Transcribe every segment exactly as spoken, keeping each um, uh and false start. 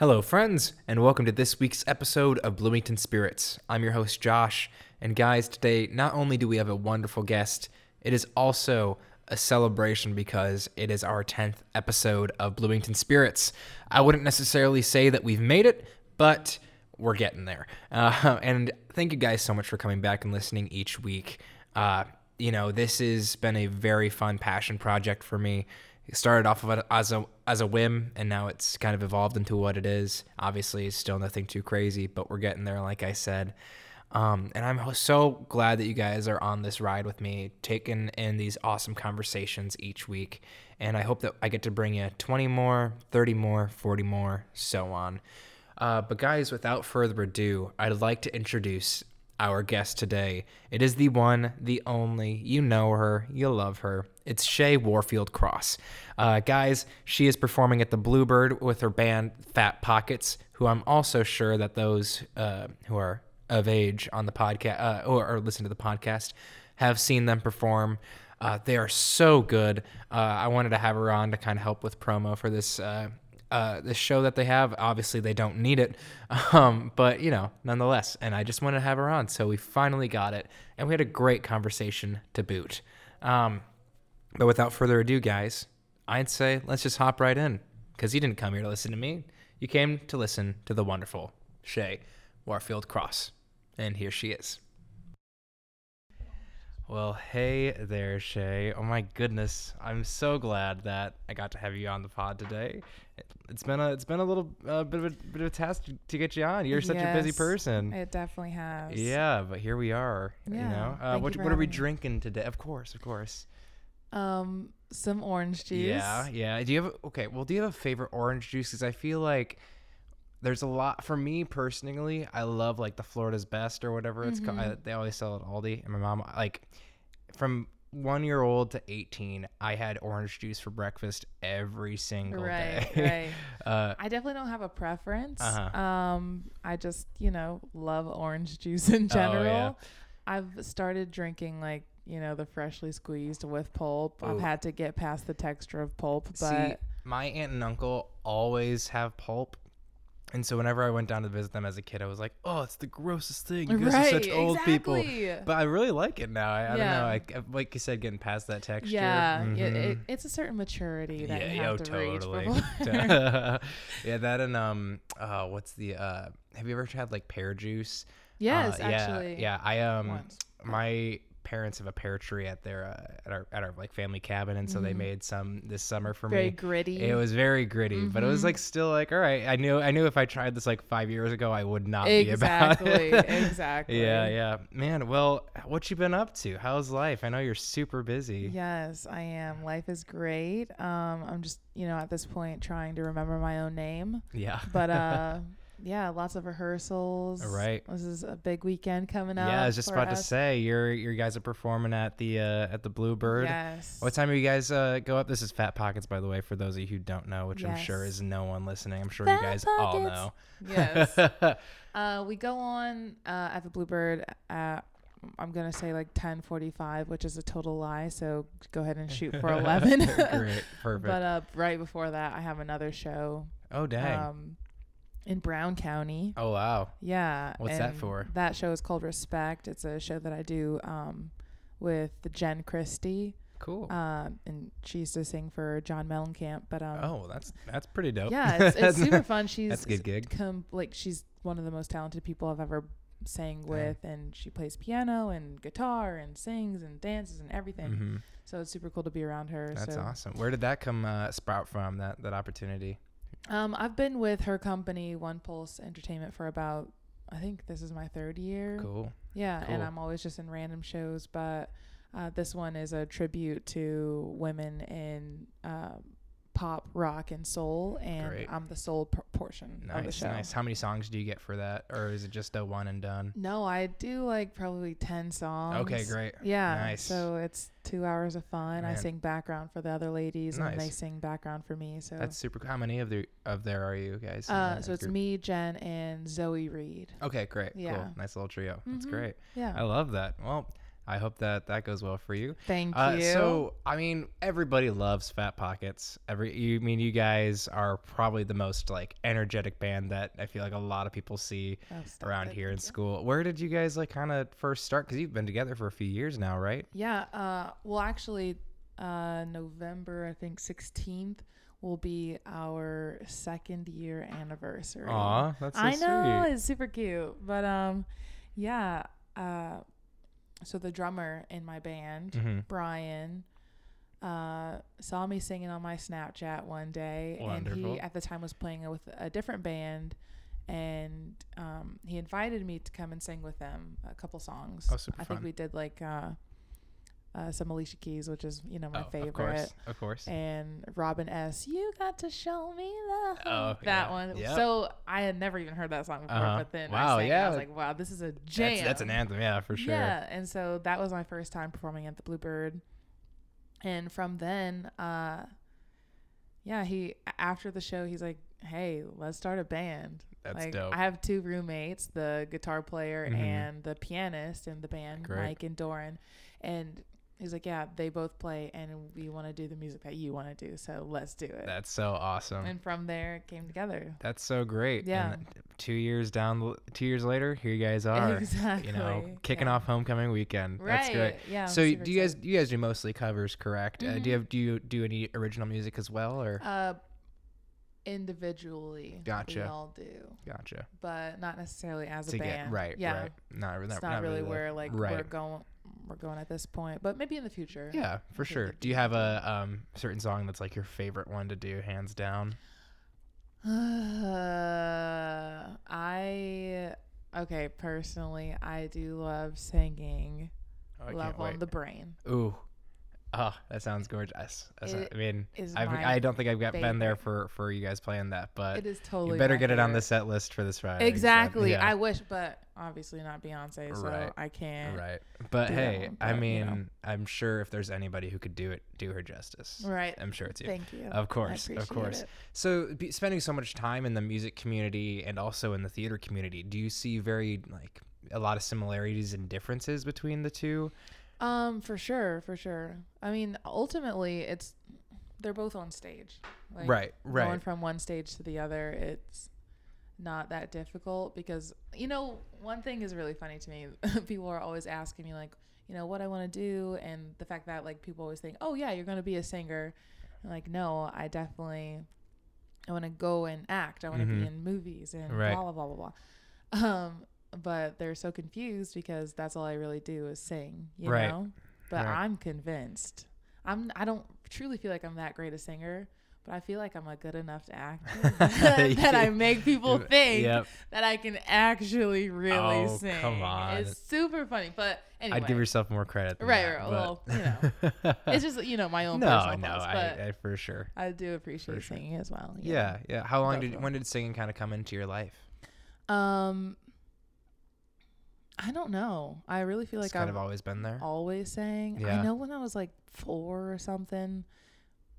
Hello, friends, and welcome to this week's episode of Bloomington Spirits. I'm your host, Josh, and guys, today, not only do we have a wonderful guest, it is also a celebration because it is our tenth episode of Bloomington Spirits. I wouldn't necessarily say that we've made it, but we're getting there. Uh, and thank you guys so much for coming back and listening each week. Uh, you know, this has been a very fun passion project for me. It started off of a, as a as a whim, and now it's kind of evolved into what it is. Obviously, it's still nothing too crazy, but we're getting there, like I said. Um, and I'm so glad that you guys are on this ride with me, taking in these awesome conversations each week. And I hope that I get to bring you twenty more, thirty more, forty more, so on. Uh, but guys, without further ado, I'd like to introduce our guest today. It is the one, the only, you know her, you love her. It's Shai Warfield Cross. Uh, guys, she is performing at the Bluebird with her band Fat Pockets, who I'm also sure that those uh, who are of age on the podcast uh, or, or listen to the podcast have seen them perform. Uh, they are so good. Uh, I wanted to have her on to kind of help with promo for this uh, Uh, the show that they have. Obviously, they don't need it, um, but, you know, nonetheless, and I just wanted to have her on, so we finally got it, and we had a great conversation to boot. Um, but without further ado, guys, I'd say let's just hop right in, because you didn't come here to listen to me. You came to listen to the wonderful Shai Warfield Cross, and here she is. Well, hey there, Shai. Oh my goodness, I'm so glad that I got to have you on the pod today. It's been a it's been a little uh, bit of a bit of a task to, to get you on. You're such yes, a busy person. It definitely has. Yeah, but here we are. Yeah. You know, uh, what you what are we drinking today? Of course, of course. Um, some orange juice. Yeah, yeah. Do you have okay? Well, do you have a favorite orange juice? Because I feel like there's a lot for me personally. I love like the Florida's Best or whatever it's mm-hmm. called. I, they always sell it at Aldi. And my mom, like, from one year old to eighteen, I had orange juice for breakfast every single right, day. Right. Uh, I definitely don't have a preference. Uh-huh. Um, I just, you know, love orange juice in general. Oh, yeah. I've started drinking like, you know, the freshly squeezed with pulp. Ooh. I've had to get past the texture of pulp, but see, my aunt and uncle always have pulp. And so whenever I went down to visit them as a kid, I was like, oh, it's the grossest thing. You guys right, are such old exactly. people. But I really like it now. I, I yeah. don't know. I, like you said, getting past that texture. Yeah. Mm-hmm. It, it, it's a certain maturity that yeah, you have yo, to totally. reach before. Yeah, that and um, uh, what's the, uh, have you ever had like pear juice? Yes, uh, yeah, actually. Yeah, I, um, Once. my parents have a pear tree at their uh, at our at our like family cabin, and so mm-hmm. they made some this summer for very me. Very gritty. It was very gritty, mm-hmm. but it was like still like all right. I knew I knew if I tried this like five years ago, I would not exactly, be about it. Exactly. Yeah, yeah, man. Well, what you been up to? How's life? I know you're super busy. Yes, I am. Life is great. Um, I'm just you know at this point trying to remember my own name. Yeah. But uh. Yeah, lots of rehearsals. All right. This is a big weekend coming up. Yeah, I was just about us. to say, you're you guys are performing at the uh, at the Bluebird. Yes. What time do you guys uh, go up? This is Fat Pockets, by the way, for those of you who don't know, which yes. I'm sure is no one listening. I'm sure Fat you guys Pockets. all know. Yes. uh, we go on uh, at the Bluebird at, I'm going to say like ten forty-five, which is a total lie. So go ahead and shoot for eleven. Great. Perfect. But uh, right before that, I have another show. Oh, dang. Um, in Brown County. Oh, wow. Yeah. What's that for? That show is called Respect. It's a show that I do um, with the Jen Christie. Cool. Um, and she used to sing for John Mellencamp. But um, oh, that's that's pretty dope. Yeah, it's, it's super fun. She's that's a good gig. Com- like she's one of the most talented people I've ever sang with, yeah. and she plays piano and guitar and sings and dances and everything. Mm-hmm. So it's super cool to be around her. That's so awesome. Where did that come uh, sprout from? That that opportunity. Um, I've been with her company, One Pulse Entertainment, for about, I think this is my third year. Cool. Yeah, cool. And I'm always just in random shows, but uh, this one is a tribute to women in uh, pop, rock, and soul, and Great. I'm the soul p- portion nice, of the show. Nice. How many songs do you get for that, or is it just a one and done? No, I do like probably ten songs. Okay, great. Yeah, nice. So it's two hours of fun. Man. I sing background for the other ladies, nice. and they sing background for me. So that's super. How many of the of there are you guys? Uh, so it's group? me, Jen, and Zoe Reed. Okay, great. Yeah, cool. Nice little trio. Mm-hmm. That's great. Yeah, I love that. Well, I hope that that goes well for you. Thank uh, you. So, I mean, everybody loves Fat Pockets. Every, you I mean, you guys are probably the most like energetic band that I feel like a lot of people see oh, around it. here in school. Where did you guys like kind of first start? Because you've been together for a few years now, right? Yeah. Uh, well, actually, uh, November, I think sixteenth will be our second year anniversary. Aw, that's so I sweet. I know, it's super cute. But um, yeah. Uh, so the drummer in my band, mm-hmm. Brian, uh, saw me singing on my Snapchat one day. Wonderful. And he, at the time, was playing with a different band. And um, he invited me to come and sing with them a couple songs. Oh, super I fun. think we did like... Uh, Uh, some Alicia Keys, which is, you know, my oh, favorite. Of course, of course. And Robin S, "You Got to Show Me Love." Oh, that yeah. one. Yep. So I had never even heard that song before, uh-huh. but then wow, I sang yeah. it. I was like, wow, this is a jam. That's, that's an anthem, yeah, for sure. Yeah, and so that was my first time performing at the Bluebird. And from then, uh, yeah, he after the show, he's like, "Hey, let's start a band." That's like, dope. I have two roommates, the guitar player mm-hmm. and the pianist in the band, Great. Mike and Doran. And he's like, yeah, they both play, and we want to do the music that you want to do, so let's do it. That's so awesome. And from there, it came together. That's so great. Yeah. And two years down, two years later, here you guys are. Exactly. You know, kicking yeah. off homecoming weekend. Right. That's great. Yeah. So do you guys? You guys do mostly covers, correct? Mm-hmm. Uh, do you have? Do you do any original music as well, or? Uh, individually. Gotcha. We all do. Gotcha. But not necessarily as to a band. Get, right. Yeah. Right. Not, it's not, not really, really where like right. we're going. we're going at this point, but maybe in the future. Yeah, for sure. Do you have a um certain song that's like your favorite one to do, hands down? Uh, I okay, personally, I do love singing oh, Love on the Brain. Ooh. Oh, that sounds gorgeous. That's it, a, I mean, I've, I don't think I've got favorite. been there for, for you guys playing that, but it is totally you better get favorite. it on the set list for this Friday. Exactly. So, yeah. I wish, but obviously not Beyonce, so right. I can't. Right. But hey, one, but, I mean, you know. I'm sure if there's anybody who could do it, do her justice. Right. I'm sure it's you. Thank you. Of course. Of course. It. So be, spending so much time in the music community and also in the theater community, do you see very like a lot of similarities and differences between the two? Um, for sure, for sure. I mean, ultimately, it's they're both on stage. Like, right, right. Going from one stage to the other, it's not that difficult because, you know, one thing is really funny to me. People are always asking me, like, you know, what I want to do. And the fact that, like, people always think, oh, yeah, you're going to be a singer. I'm like, no, I definitely I want to go and act. I want to mm-hmm. be in movies and right. blah, blah, blah, blah. Um, but they're so confused because that's all I really do is sing, you right. know, but right. I'm convinced I'm, I don't truly feel like I'm that great a singer, but I feel like I'm a good enough to act that, that I make people think yep. that I can actually really oh, sing. Come on. It's super funny, but anyway, I'd give yourself more credit. Than right. That, well, you know, it's just, you know, my own no, personal no, thoughts, I, I for sure. I do appreciate sure. singing as well. Yeah. Yeah. yeah. How long Definitely. did, when did singing kind of come into your life? Um, I don't know. I really feel like it's kind I've of always been there. Always sang. Yeah. I know when I was like four or something,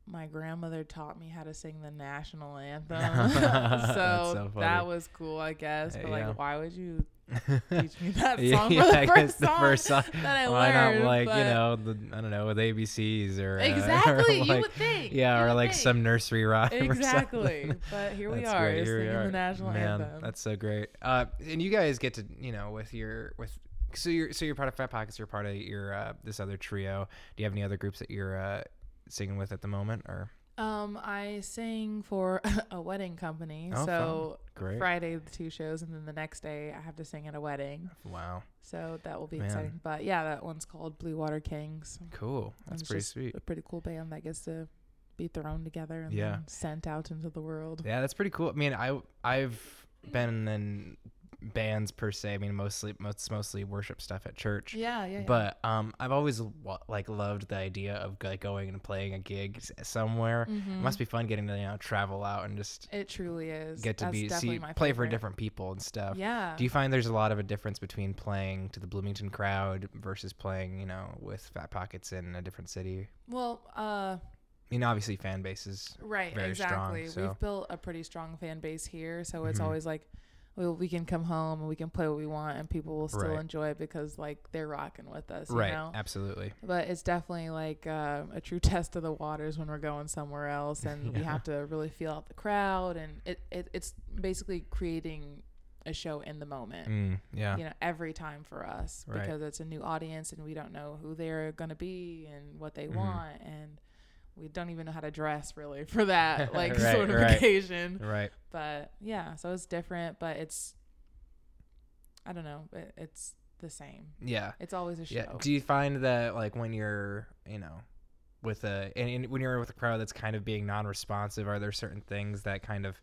my grandmother taught me how to sing the national anthem. so, so that was cool, I guess. But yeah. like, why would you teach me that song yeah, for the, I first the first song that I why learned? Why not like, but... you know, the, I don't know, with A B Cs or uh, exactly. Or like, you would think. Yeah, you or like think. some nursery rhyme. Exactly. But here we that's are here singing we are. the national Man, anthem. That's so great. Uh, and you guys get to, you know, with your with. So you're so you're part of Fat Pockets. You're part of your uh, this other trio. Do you have any other groups that you're uh, singing with at the moment, or? Um, I sing for a wedding company. Oh, so Great. Friday, the two shows, and then the next day I have to sing at a wedding. Wow. So that will be Man. exciting. But yeah, that one's called Blue Water Kings. Cool. That's pretty sweet. A pretty cool band that gets to be thrown together and yeah. then sent out into the world. Yeah, that's pretty cool. I mean, I, I've been in bands per se. I mean, mostly, most, mostly worship stuff at church. Yeah, yeah. yeah. But um, I've always w- like loved the idea of like going and playing a gig somewhere. Mm-hmm. It must be fun getting to you know travel out and just it truly is get to That's be see play favorite. for different people and stuff. Yeah. Do you find there's a lot of a difference between playing to the Bloomington crowd versus playing you know with Fat Pockets in a different city? Well, uh, you know, obviously fan base is right. Very exactly. Strong, so. We've built a pretty strong fan base here, so it's mm-hmm. always like. we, we can come home and we can play what we want and people will still right. enjoy it because like they're rocking with us. You right. know? Absolutely. But it's definitely like uh, a true test of the waters when we're going somewhere else and yeah. we have to really feel out the crowd and it, it it's basically creating a show in the moment. Mm, yeah. You know, every time for us right. because it's a new audience and we don't know who they're going to be and what they mm-hmm. want. And we don't even know how to dress really for that like right, sort of right. occasion. Right. But yeah, so it's different, but it's, I don't know, it, it's the same. Yeah. It's always a show. Yeah. Do you find that like when you're, you know, with a, and, and when you're with a crowd that's kind of being non-responsive, are there certain things that kind of,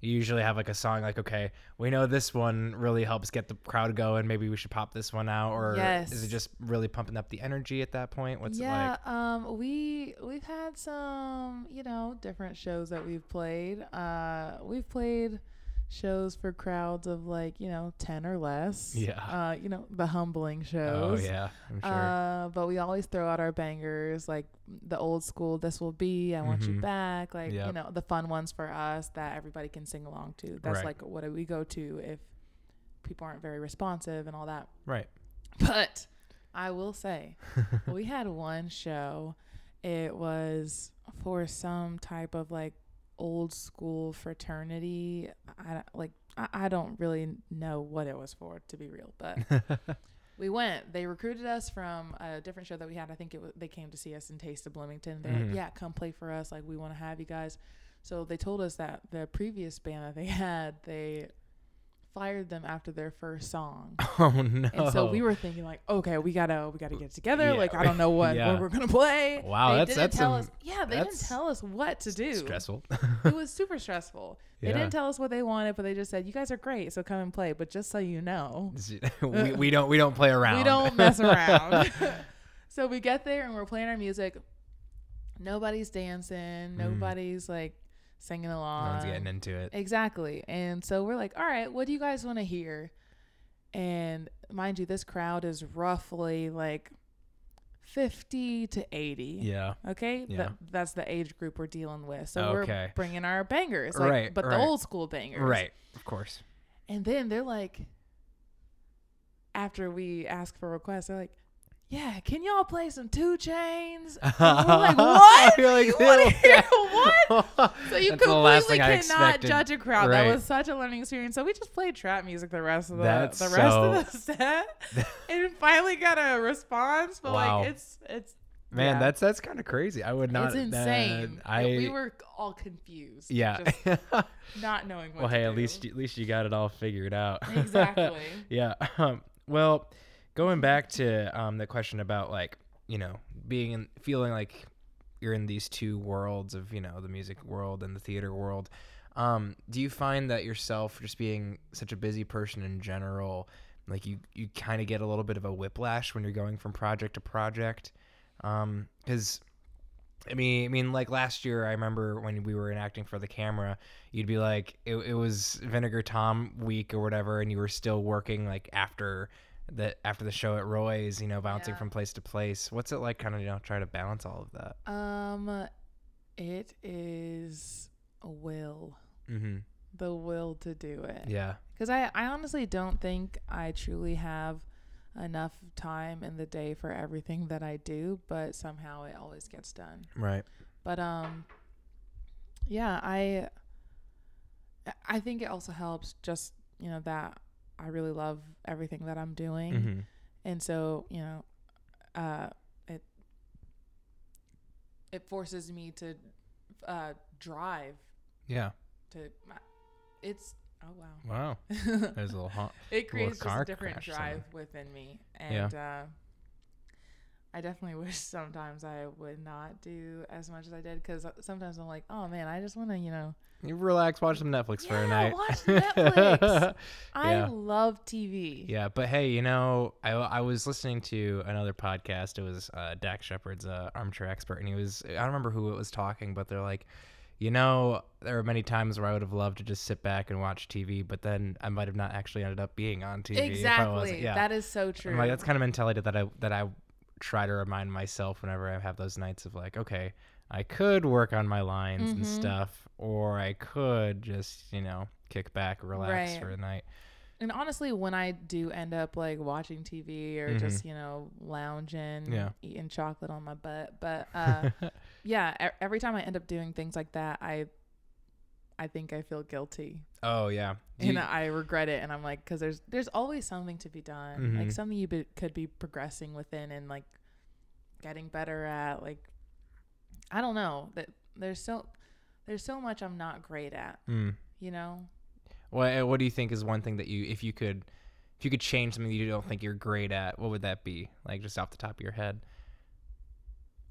you usually have like a song like, okay, we know this one really helps get the crowd going. Maybe we should pop this one out. Or yes. is it just really pumping up the energy at that point? What's yeah, it like? Yeah, um, we, we've had some, you know, different shows that we've played. Uh, we've played shows for crowds of like, you know, ten or less. Yeah. Uh, you know, the humbling shows. Oh, yeah, I'm sure. Uh, but we always throw out our bangers, like the old school, This Will Be, I mm-hmm. Want You Back. Like, yep. you know, the fun ones for us that everybody can sing along to. That's right. like what we go to if people aren't very responsive and all that. Right. But I will say, we had one show. It was for some type of like, old school fraternity. I like I, I don't really know what it was for, to be real, but we went. They recruited us from a different show that we had. I think it was they came to see us in Taste of Bloomington. They're mm. like, yeah, come play for us, like we want to have you guys. So they told us that the previous band that they had, they fired them after their first song. Oh no. And so we were thinking like, okay, we gotta we gotta get together. Yeah. Like I don't know what, yeah. what we're gonna play. Wow, they that's didn't that's tell some, us yeah, they didn't tell us what to do. Stressful. It was super stressful. Yeah. They didn't tell us what they wanted, but they just said, you guys are great, so come and play. But just so you know we, we don't we don't play around. We don't mess around. So we get there and we're playing our music. Nobody's dancing, nobody's mm. like singing along. No one's getting into it. Exactly. And so we're like, all right, what do you guys want to hear? And mind you, this crowd is roughly like fifty to eighty. Yeah. Okay. Yeah. That, that's the age group we're dealing with. So okay. we're bringing our bangers. Like, right. But right. the old school bangers. Right. Of course. And then they're like, after we ask for requests, they're like, yeah, can y'all play some two Chainz? And we're like, what? Like, you want to hear what? So you completely cannot judge a crowd. Right. That was such a learning experience. So we just played trap music the rest of the That's the rest so... of the set, and finally got a response. But wow. like, it's it's. Man, yeah. that's that's kind of crazy. I would not. It's insane. Uh, I, we were all confused. Yeah, just not knowing what. Well, to hey, do. at least at least you got it all figured out. Exactly. yeah. Um, well. Going back to um, the question about like, you know, being in, feeling like you're in these two worlds of, you know, the music world and the theater world. Um, do you find that yourself just being such a busy person in general, like you, you kind of get a little bit of a whiplash when you're going from project to project? Um, 'cause I mean, I mean, like last year, I remember when we were enacting for the camera, you'd be like, it, it was Vinegar Tom week or whatever, and you were still working like after that after the show at Roy's, you know, bouncing yeah. from place to place. What's it like kind of, you know, try to balance all of that? Um, it is a will. Mm-hmm. The will to do it. Yeah. Because I, I honestly don't think I truly have enough time in the day for everything that I do, but somehow it always gets done. Right. But, um, yeah, I, I think it also helps just, you know, that I really love everything that I'm doing. Mm-hmm. And so, you know, uh, it, it forces me to, uh, drive. Yeah. To it's, oh wow. Wow. There's a little hot. It creates just a different drive something. Within me. And, yeah. uh, I definitely wish sometimes I would not do as much as I did, because sometimes I'm like, oh man, I just want to, you know, you relax, watch some Netflix yeah, for a night. Watch Netflix. I yeah. love T V. Yeah, but hey, you know, I I was listening to another podcast. It was uh, Dak Shepard's uh, Armchair Expert, and he was I don't remember who it was talking, but they're like, you know, there are many times where I would have loved to just sit back and watch T V, but then I might have not actually ended up being on T V. Exactly. If I wasn't. Yeah. That is so true. I'm like, that's kind of mentality that I that I. try to remind myself whenever I have those nights of like, okay, I could work on my lines mm-hmm. and stuff, or I could just, you know, kick back, relax right. for the night. And honestly, when I do end up like watching T V or mm-hmm. just, you know, lounging, yeah. eating chocolate on my butt. But uh, yeah, every time I end up doing things like that, I I think I feel guilty. Oh, yeah. Do and you, I regret it. And I'm like, because there's there's always something to be done, mm-hmm. like something you be, could be progressing within and like getting better at. Like, I don't know that there's so there's so much I'm not great at, mm. you know. What What do you think is one thing that you, if you could, if you could change something that you don't think you're great at, what would that be? Like just off the top of your head.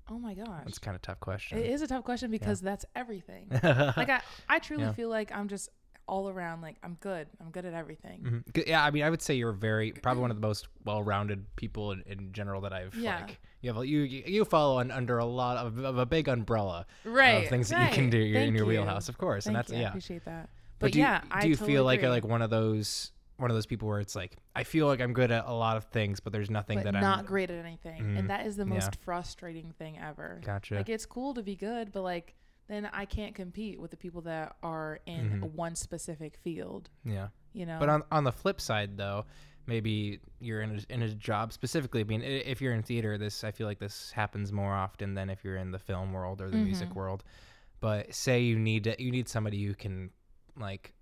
Oh my gosh, that's kind of a tough question. It is a tough question because yeah. that's everything. Like I, I truly yeah. feel like I'm just all around. Like I'm good. I'm good at everything. Mm-hmm. Yeah, I mean, I would say you're very probably one of the most well-rounded people in, in general that I've yeah. like. You have you you follow an, under a lot of, of a big umbrella right, of things right. that you can do you're in your you. wheelhouse, of course. Thank and that's you. yeah, I appreciate that. But, but do yeah, you, do I you totally feel like agree. like one of those one of those people where it's like I feel like I'm good at a lot of things, but there's nothing but that not I'm not great at anything, mm, and that is the most yeah. frustrating thing ever. Gotcha. Like it's cool to be good, but like then I can't compete with the people that are in mm-hmm. one specific field. Yeah, you know. But on on the flip side, though, maybe you're in a, in a job specifically. I mean, if you're in theater, this I feel like this happens more often than if you're in the film world or the mm-hmm. music world. But say you need to, you need somebody who can like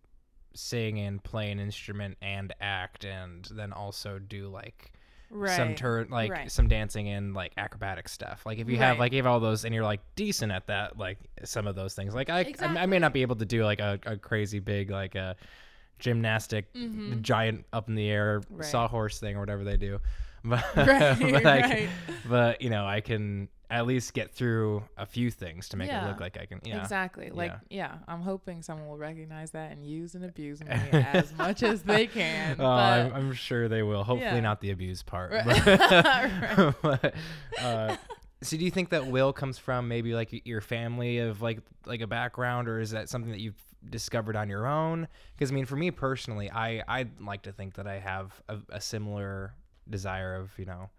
sing and play an instrument and act and then also do like right. some turn like right. some dancing and like acrobatic stuff. Like if you right. have like you have all those and you're like decent at that, like some of those things. Like I exactly. I, I may not be able to do like a, a crazy big like a gymnastic mm-hmm. giant up in the air right. sawhorse thing or whatever they do. But, right, but, I can, right. but you know, I can at least get through a few things to make yeah. it look like I can. Yeah, exactly. Like, yeah. yeah, I'm hoping someone will recognize that and use and abuse me as much as they can. Oh, but, I'm, I'm sure they will. Hopefully yeah. not the abuse part. Right. But, but, uh, so do you think that will comes from maybe like your family of like, like a background, or is that something that you've discovered on your own? Because I mean, for me personally, I, I'd like to think that I have a, a similar desire of, you know,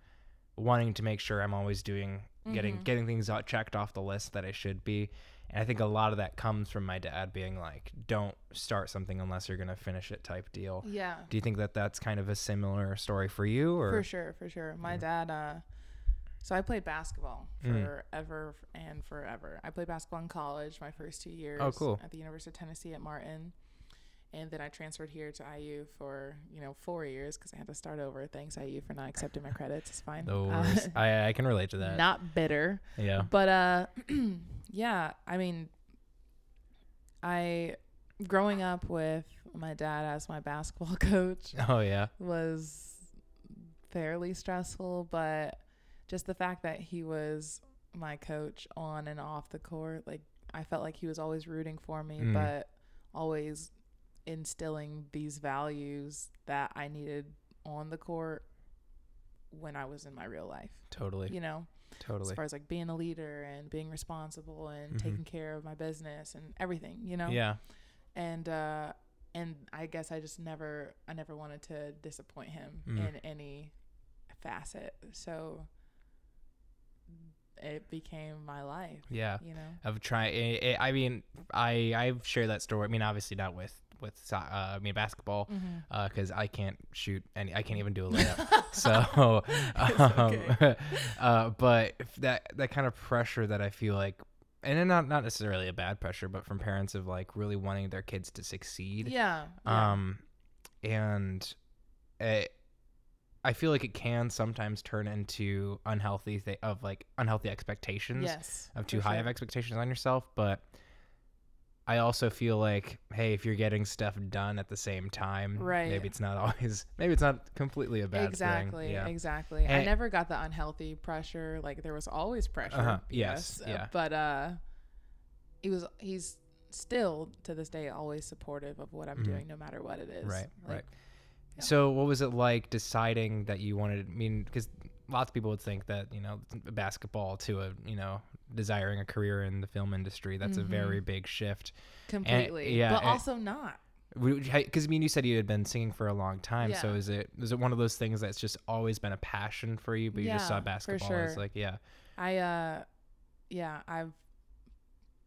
wanting to make sure I'm always doing getting mm-hmm. getting things out, checked off the list that I should be. And I think a lot of that comes from my dad being like, don't start something unless you're going to finish it type deal. Yeah. Do you think that that's kind of a similar story for you? Or? For sure, for sure. My mm. dad, uh, so I played basketball forever mm. and forever. I played basketball in college my first two years oh, cool. at the University of Tennessee at Martin. And then I transferred here to I U for, you know, four years because I had to start over. Thanks, I U, for not accepting my credits. It's fine. Uh, I, I can relate to that. Not bitter. Yeah. But, uh, yeah, I mean, I growing up with my dad as my basketball coach. Oh, yeah. Was fairly stressful. But just the fact that he was my coach on and off the court, like, I felt like he was always rooting for me, mm. but always – instilling these values that I needed on the court when I was in my real life. Totally. You know, totally. As far as like being a leader and being responsible and mm-hmm. taking care of my business and everything, you know? Yeah. And, uh, and I guess I just never, I never wanted to disappoint him mm. in any facet. So it became my life. Yeah. You know, of trying, I mean, I, I've shared that story. I mean, obviously not with, with uh, I mean basketball because mm-hmm. uh, I can't shoot any I can't even do a layup so um, okay. uh, but that that kind of pressure that I feel like, and not not necessarily a bad pressure, but from parents of like really wanting their kids to succeed yeah, yeah. um and it, I feel like it can sometimes turn into unhealthy th- of like unhealthy expectations yes, of too high sure. of expectations on yourself. But I also feel like, hey, if you're getting stuff done at the same time, right. maybe it's not always, maybe it's not completely a bad exactly, thing. Yeah. Exactly, exactly. I never got the unhealthy pressure. Like there was always pressure. Uh-huh, yes, us, yeah. But uh, he was, he's still to this day always supportive of what I'm mm-hmm. doing, no matter what it is. Right, like, right. Yeah. So what was it like deciding that you wanted? I mean, because lots of people would think that, you know, basketball to a, you know, desiring a career in the film industry, that's mm-hmm. a very big shift. Completely. And, yeah, but also not. Because, I mean, you said you had been singing for a long time. Yeah. So is it is it one of those things that's just always been a passion for you, but yeah, you just saw basketball sure. as like, yeah. I, uh, yeah, I've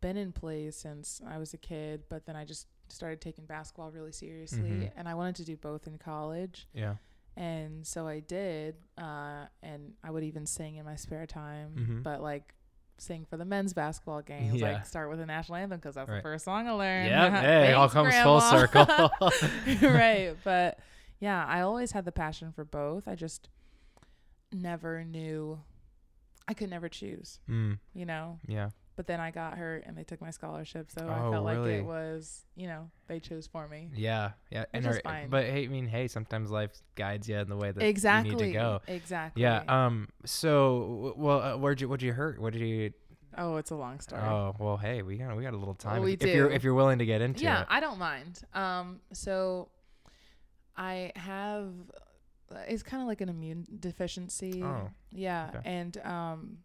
been in plays since I was a kid, but then I just started taking basketball really seriously, mm-hmm. and I wanted to do both in college. Yeah. And so I did, uh, and I would even sing in my spare time, mm-hmm. but like sing for the men's basketball games, yeah. like start with the national anthem because that's right. the first song I learned. Yeah, hey, all comes Grandma. Full circle. Right, but yeah, I always had the passion for both. I just never knew, I could never choose, mm. you know? Yeah. But then I got hurt and they took my scholarship, so oh, I felt really? like it was, you know, they chose for me. Yeah, yeah. And or, fine. But hey, I mean, hey, sometimes life guides you in the way that exactly. you need to go. Exactly. Yeah. Um. So, well, uh, where'd you? What'd you hurt? What did you? Oh, it's a long story. Oh, well, hey, we got we got a little time. Well, we if, do. If you're if you're willing to get into yeah, it. Yeah, I don't mind. Um. So, I have. It's kind of like an immune deficiency. Oh. Yeah, okay. and um,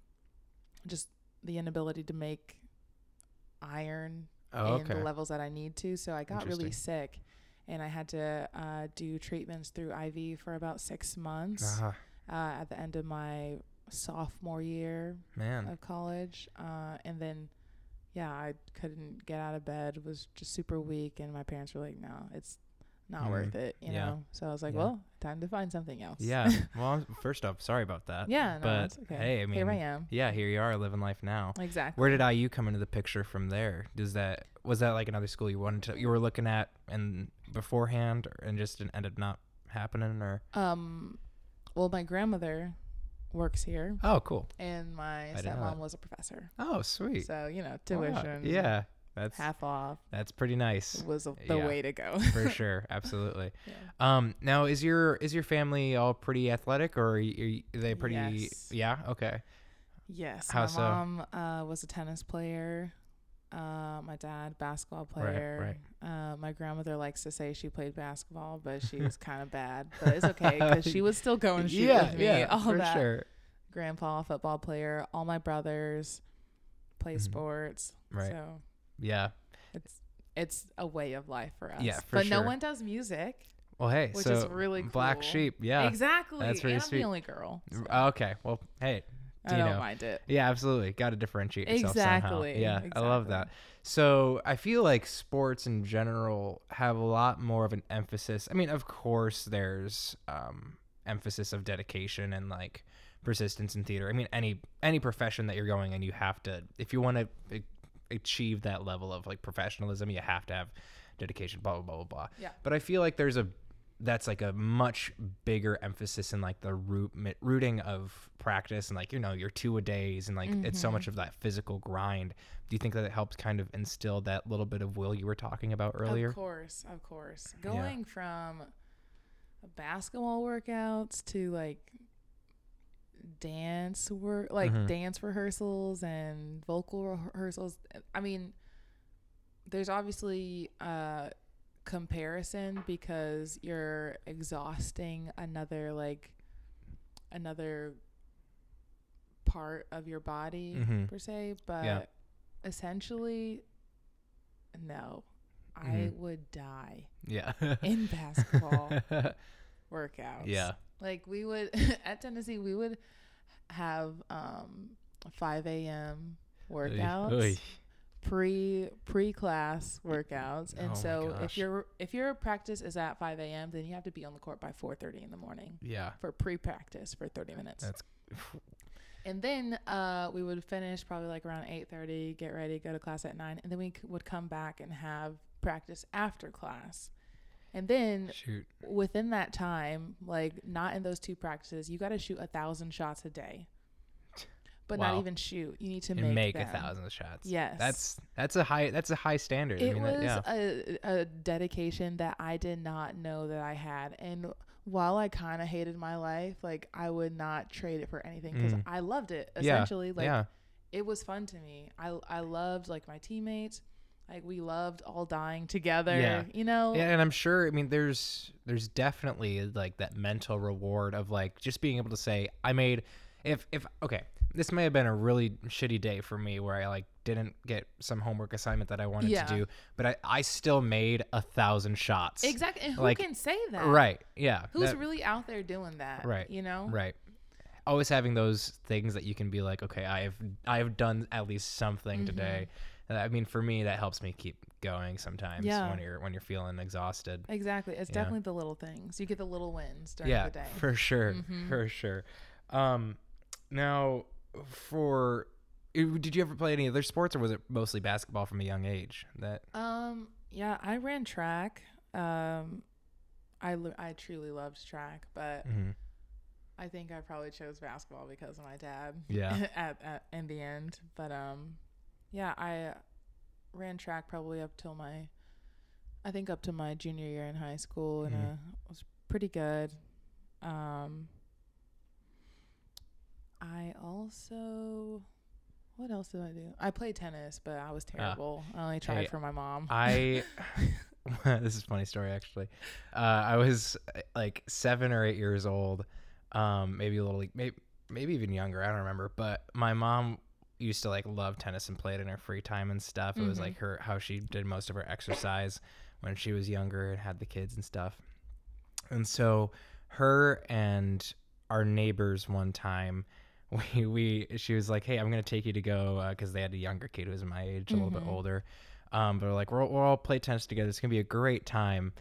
just. the inability to make iron oh, in okay. the levels that I need to. So I got really sick and I had to uh, do treatments through I V for about six months uh-huh. uh, at the end of my sophomore year Man. of college. Uh, and then, yeah, I couldn't get out of bed, was just super weak. And my parents were like, no, it's not mm. worth it, you yeah. know? So I was like, yeah. well, time to find something else. Yeah. Well, first off, sorry about that. Yeah. No, but okay. hey, I mean, here I am. Yeah. Here you are living life now. Exactly. Where did I U come into the picture from there? Does that, was that like another school you wanted to, you were looking at and beforehand or, and just ended up not happening or? Um, well, my grandmother works here. Oh, cool. And my stepmom was a professor. Oh, sweet. So, you know, tuition. Wow. Yeah. That's half off. That's pretty nice. Was the yeah, way to go. For sure. Absolutely. Yeah. Um, now is your, is your family all pretty athletic or are, you, are they pretty? Yes. Yeah. Okay. Yes. How my so? mom, uh, was a tennis player. Uh, my dad, basketball player. Right, right. Uh, my grandmother likes to say she played basketball, but she was kind of bad, but it's okay. Cause she was still going shoot yeah, with me. Yeah, all for that. Sure. Grandpa, football player. All my brothers play mm-hmm. sports. Right. So yeah, it's it's a way of life for us. Yeah, for but sure. no one does music. Well, hey, which so is really cool. Black sheep. Yeah, exactly. That's pretty and sweet. I'm the only girl. So. Okay, well, hey, do I you don't know? mind it. Yeah, absolutely. Got to differentiate yourself exactly. somehow. Yeah, exactly. I love that. So I feel like sports in general have a lot more of an emphasis. I mean, of course, there's um, emphasis of dedication and like persistence in theater. I mean, any any profession that you're going in, you have to if you want to. achieve that level of like professionalism, you have to have dedication, blah, blah, blah, blah, blah. Yeah. But I feel like there's a, that's like a much bigger emphasis in like the root rooting of practice and like, you know, your two a days and like, mm-hmm. it's so much of that physical grind. Do you think that it helps kind of instill that little bit of will you were talking about earlier? Of course. Of course. Going yeah. from basketball workouts to like dance work like mm-hmm. dance rehearsals and vocal rehearsals. I mean, there's obviously a comparison because you're exhausting another like another part of your body mm-hmm. per se, but yeah. essentially no mm-hmm. I would die yeah in basketball workouts. Yeah. Like we would at Tennessee, we would have um, five a.m. workouts, oy, oy. pre pre class workouts, and oh so if your if your practice is at five a.m., then you have to be on the court by four thirty in the morning. Yeah, for pre practice for thirty minutes. That's. And then uh, we would finish probably like around eight thirty, get ready, go to class at nine, and then we c- would come back and have practice after class. And then shoot. Within that time, like not in those two practices, you got to shoot a thousand shots a day, but wow. not even shoot. You need to and make, make a thousand shots. Yes. That's, that's a high, that's a high standard. It I mean, was that, yeah. a, a dedication that I did not know that I had. And while I kind of hated my life, like I would not trade it for anything because mm. I loved it essentially. Yeah. Like yeah. it was fun to me. I, I loved like my teammates. Like we loved all dying together, yeah. you know? Yeah, and I'm sure, I mean, there's there's definitely like that mental reward of like just being able to say, I made, if, if okay, this may have been a really shitty day for me where I like didn't get some homework assignment that I wanted yeah. to do, but I, I still made a thousand shots. Exactly, and who like, can say that? Right, yeah. Who's that, really out there doing that, right, you know? Right. Always having those things that you can be like, okay, I have, I have done at least something mm-hmm. today. I mean, for me, that helps me keep going sometimes yeah. when you're when you're feeling exhausted. Exactly. It's definitely know? the little things. You get the little wins during yeah, the day. Yeah, for sure. Mm-hmm. For sure. Um, now, for did you ever play any other sports, or was it mostly basketball from a young age? That um, yeah, I ran track. Um, I I truly loved track, but. Mm-hmm. I think I probably chose basketball because of my dad. Yeah. at, at in the end, but um, yeah, I ran track probably up till my, I think up to my junior year in high school, and mm-hmm. uh, was pretty good. Um, I also, what else did I do? I played tennis, but I was terrible. Uh, I only tried hey, for my mom. I. This is a funny story actually. Uh, I was like seven or eight years old. Um, maybe a little, like maybe, maybe even younger. I don't remember, but my mom used to like love tennis and play it in her free time and stuff. Mm-hmm. It was like her, how she did most of her exercise when she was younger and had the kids and stuff. And so her and our neighbors one time, we, we, she was like, hey, I'm going to take you to go. Uh, cause they had a younger kid who was my age, mm-hmm. a little bit older. Um, but we're like, we'll, we'll all play tennis together. It's going to be a great time.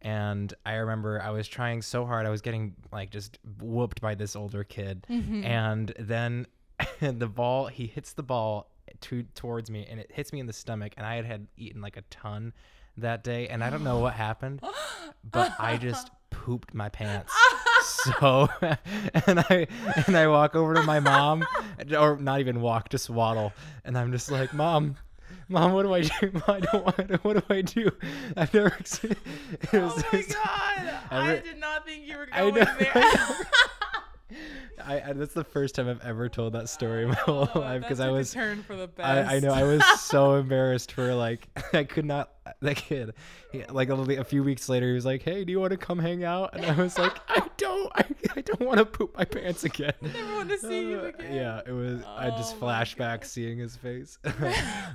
And I remember I was trying so hard. I was getting like just whooped by this older kid. Mm-hmm. And then the ball, he hits the ball to, towards me, and it hits me in the stomach. And I had, had eaten like a ton that day. And I don't know what happened, but I just pooped my pants. So, and I, and I walk over to my mom, or not even walk, just waddle. And I'm just like, Mom. Mom, what do I do? I don't want to. What do I do? I've never. It was, oh my just, god! I, re- I did not think you were going I know, there. I, I, I that's the first time I've ever told that story in my whole oh, life because I was. Turn for the best. I, I know I was so embarrassed for like I could not. That kid, he, like a, a few weeks later, he was like, "Hey, do you want to come hang out?" And I was like, "I don't. I, I don't want to poop my pants again. I never want to see you again." Uh, yeah, it was. Oh, I just flashback seeing his face.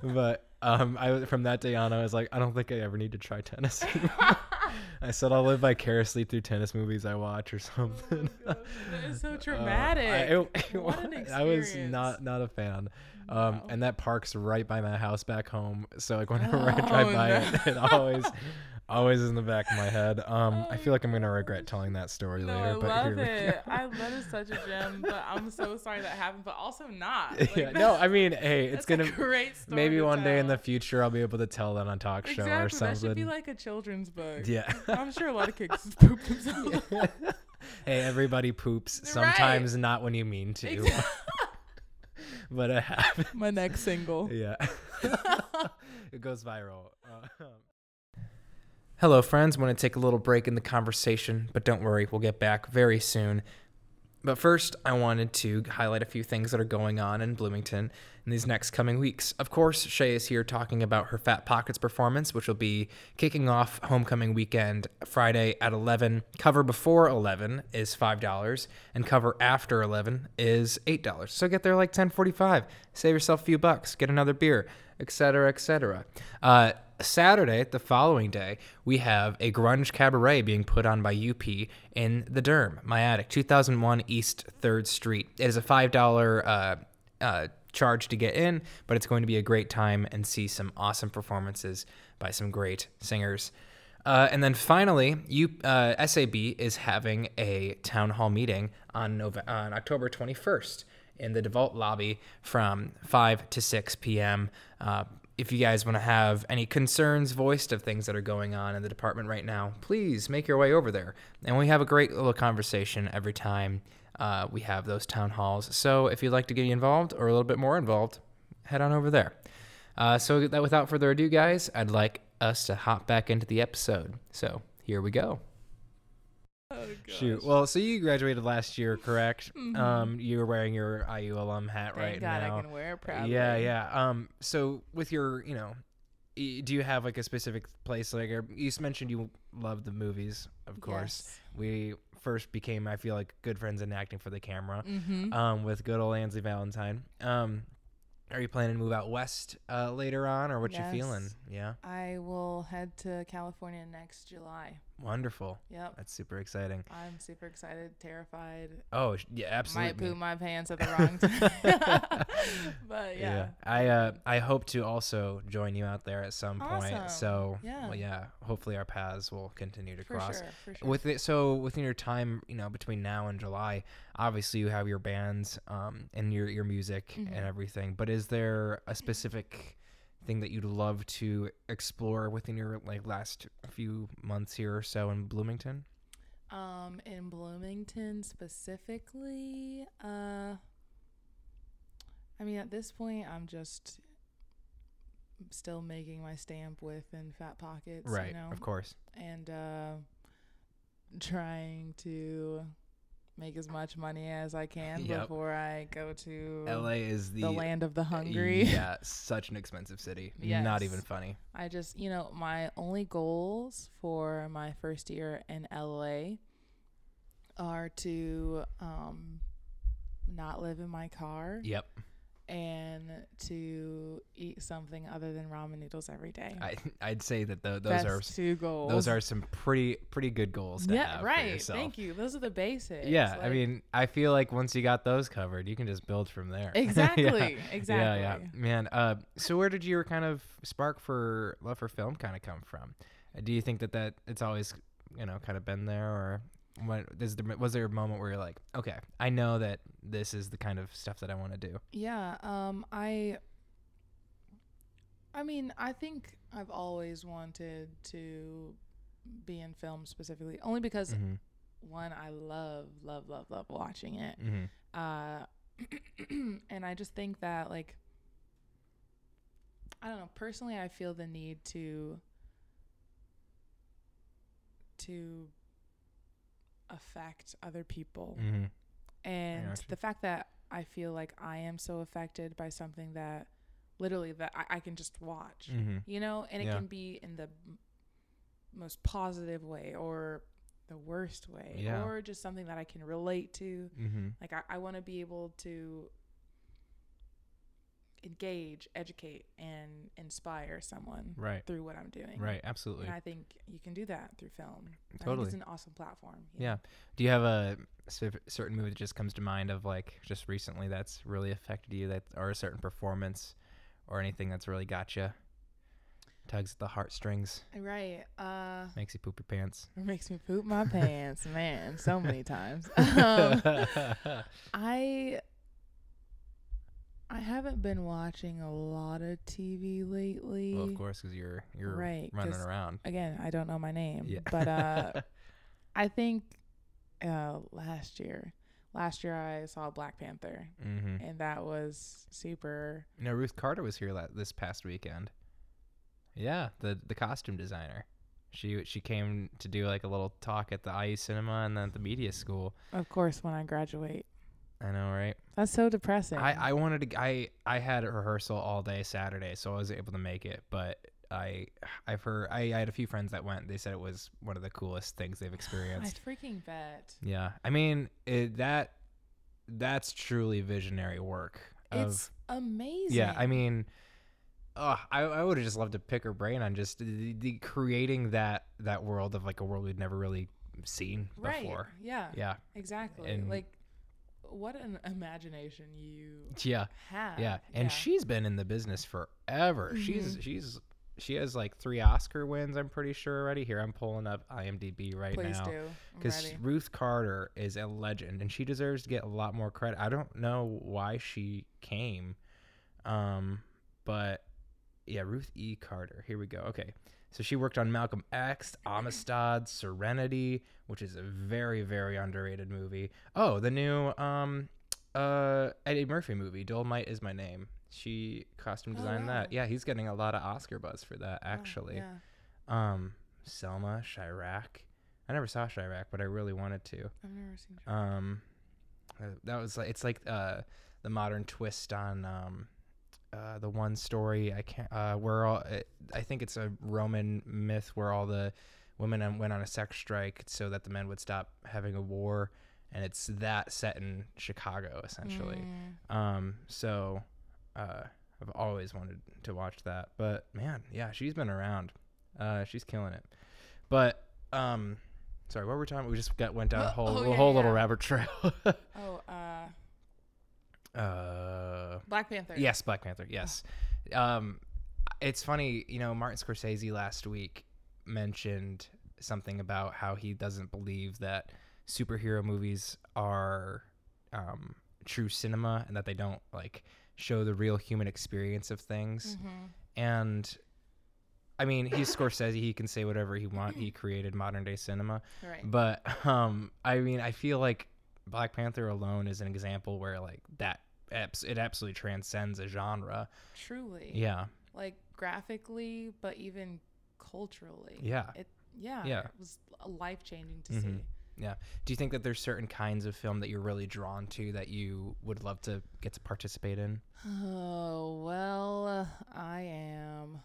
But um, I from that day on, I was like, I don't think I ever need to try tennis anymore. I said I'll live vicariously through tennis movies I watch or something. Oh that is so traumatic. Uh, I, it, it, what an experience. I was not not a fan. Um, wow. And that park's right by my house back home. So like whenever oh, I drive by no. it, it always, always is in the back of my head. Um, oh, I feel like I'm going to regret telling that story no, later. I but love it. I love it. Such a gem, but I'm so sorry that happened, but also not. Like, yeah, no, I mean, hey, it's going to, maybe one tell. day in the future, I'll be able to tell that on talk exactly, show or something. That should be like a children's book. Yeah. I'm sure a lot of kids poop themselves. Yeah. Hey, everybody poops. Right. Sometimes not when you mean to. Exactly. But I have my next single. Yeah. It goes viral. Uh, Hello, friends. Want to take a little break in the conversation, but don't worry, we'll get back very soon. But first, I wanted to highlight a few things that are going on in Bloomington in these next coming weeks. Of course, Shai is here talking about her Fat Pockets performance, which will be kicking off homecoming weekend Friday at eleven. Cover before eleven is five dollars, and cover after eleven is eight dollars. So get there like ten forty-five. Save yourself a few bucks. Get another beer, et cetera, et cetera. Uh, Saturday, the following day, we have a grunge cabaret being put on by U P in the Derm, my attic, two thousand one East third Street. It is a five dollars uh, uh, charge to get in, but it's going to be a great time and see some awesome performances by some great singers. Uh, and then finally, you, uh, S A B is having a town hall meeting on, November, on October twenty-first in the DeVault lobby from five to six p.m., uh, if you guys want to have any concerns voiced of things that are going on in the department right now, please make your way over there. And we have a great little conversation every time uh, we have those town halls. So if you'd like to get involved or a little bit more involved, head on over there. Uh, so that without further ado, guys, I'd like us to hop back into the episode. So here we go. Oh, shoot. Well, so you graduated last year, correct? Mm-hmm. Um, you were wearing your I U alum hat. Thank right God now. I can wear it proudly. Yeah, yeah. Um, so with your, you know, do you have like a specific place? Like you mentioned, you love the movies, of course. Yes. We first became, I feel like, good friends in acting for the camera, mm-hmm. um, with good old Ansley Valentine. Um, are you planning to move out west uh, later on, or what yes. you feeling? Yeah, I will head to California next July. Wonderful. Yep. That's super exciting. I'm super excited, terrified. Oh, yeah, absolutely. Might poo my pants at the wrong time. But yeah. yeah. I uh, I hope to also join you out there at some awesome. point. So yeah. Well, yeah, hopefully our paths will continue to for cross. Sure, for sure. With it, so within your time, you know, between now and July, obviously you have your bands um, and your, your music mm-hmm. and everything. But is there a specific thing that you'd love to explore within your like last few months here or so in Bloomington? Um, in Bloomington specifically, uh, I mean, at this point, I'm just still making my stamp within Fat Pockets, right? You know? Of course, and uh, trying to make as much money as I can yep. before I go to L A is the, the land of the hungry. Yeah, such an expensive city. Yes. Not even funny. I just, you know, my only goals for my first year in L A are to um, not live in my car. Yep. And to eat something other than ramen noodles every day. I, I'd say that the, those That's are two goals. Those are some pretty pretty good goals to yeah, have right. for yourself. Thank you. Those are the basics. Yeah, like, I mean, I feel like once you got those covered, you can just build from there. Exactly. yeah. Exactly. Yeah, yeah, man. Uh, so where did your kind of spark for love for film kind of come from? Uh, do you think that that it's always you know kind of been there, or What, is there, was there a moment where you're like, okay, I know that this is the kind of stuff that I want to do? Yeah, um, I, I mean, I think I've always wanted to be in film specifically, only because, mm-hmm. one, I love, love, love, love watching it. Mm-hmm. Uh, and I just think that, like, I don't know, personally, I feel the need to, to affect other people mm-hmm. and the fact that I feel like I am so affected by something that literally that I, I can just watch mm-hmm. you know and yeah. it can be in the m- most positive way or the worst way yeah. or just something that I can relate to mm-hmm. like I, I want to be able to engage, educate, and inspire someone right. through what I'm doing. Right, absolutely. And I think you can do that through film. Totally. I think it's an awesome platform. Yeah. yeah. Do you have a certain movie that just comes to mind of like just recently that's really affected you, that or a certain performance or anything that's really got you? Tugs at the heartstrings. Right. Uh, makes you poop your pants. Makes me poop my pants, man, so many times. Um, I... I haven't been watching a lot of T V lately. Well, of course, because you're you're right, running around. Again, I don't know my name, yeah. but uh, I think uh, last year, last year I saw Black Panther, mm-hmm. and that was super. You know, Ruth Carter was here la- this past weekend. Yeah, the the costume designer. She she came to do like a little talk at the I U cinema and then at the media school. Of course, when I graduate. I know, right? That's so depressing. I, I wanted to. I, I had a rehearsal all day Saturday, so I was able to make it. But I I've heard I, I had a few friends that went. They said it was one of the coolest things they've experienced. I freaking bet. Yeah, I mean it, that that's truly visionary work. Of, it's amazing. Yeah, I mean, oh, I I would have just loved to pick her brain on just the, the creating that that world of like a world we'd never really seen right. before. Yeah. Yeah. Exactly. And like. What an imagination you yeah. have. Yeah. And yeah. she's been in the business forever. Mm-hmm. She's she's she has like three Oscar wins, I'm pretty sure already. Here, I'm pulling up I M D B right Please now. Please do. Because Ruth Carter is a legend and she deserves to get a lot more credit. I don't know why she came. Um, but yeah, Ruth E. Carter. Here we go. Okay. So she worked on Malcolm X, Amistad, Serenity, which is a very, very underrated movie. Oh, the new um, uh, Eddie Murphy movie, Dolomite Is My Name. She costume designed oh, wow. that. Yeah, he's getting a lot of Oscar buzz for that, actually. Oh, yeah. um, Selma, Chi-Raq. I never saw Chi-Raq, but I really wanted to. I've never seen Chi-Raq. Um, that was like it's like uh, the modern twist on. Um, Uh, the one story I can't uh, where all uh, I think it's a Roman myth where all the women went on a sex strike so that the men would stop having a war, and it's that set in Chicago essentially. Mm. Um, so uh, I've always wanted to watch that, but man, yeah, she's been around. Uh, she's killing it. But Um, sorry, what were we talking about? We just got went down a whole, oh, yeah, whole yeah. little rabbit trail. oh, uh, uh, Black Panther. Yes, Black Panther. Yes. Oh. Um, it's funny, you know, Martin Scorsese last week mentioned something about how he doesn't believe that superhero movies are um, true cinema and that they don't like show the real human experience of things. Mm-hmm. And I mean, he's Scorsese, he can say whatever he wants. He created modern day cinema. Right. But um, I mean, I feel like Black Panther alone is an example where like that abs- it absolutely transcends a genre. Truly. Yeah. Like graphically, but even culturally. Yeah. It, yeah, yeah. It was life changing to mm-hmm. see. Yeah. Do you think that there's certain kinds of film that you're really drawn to that you would love to get to participate in? Oh, well, I am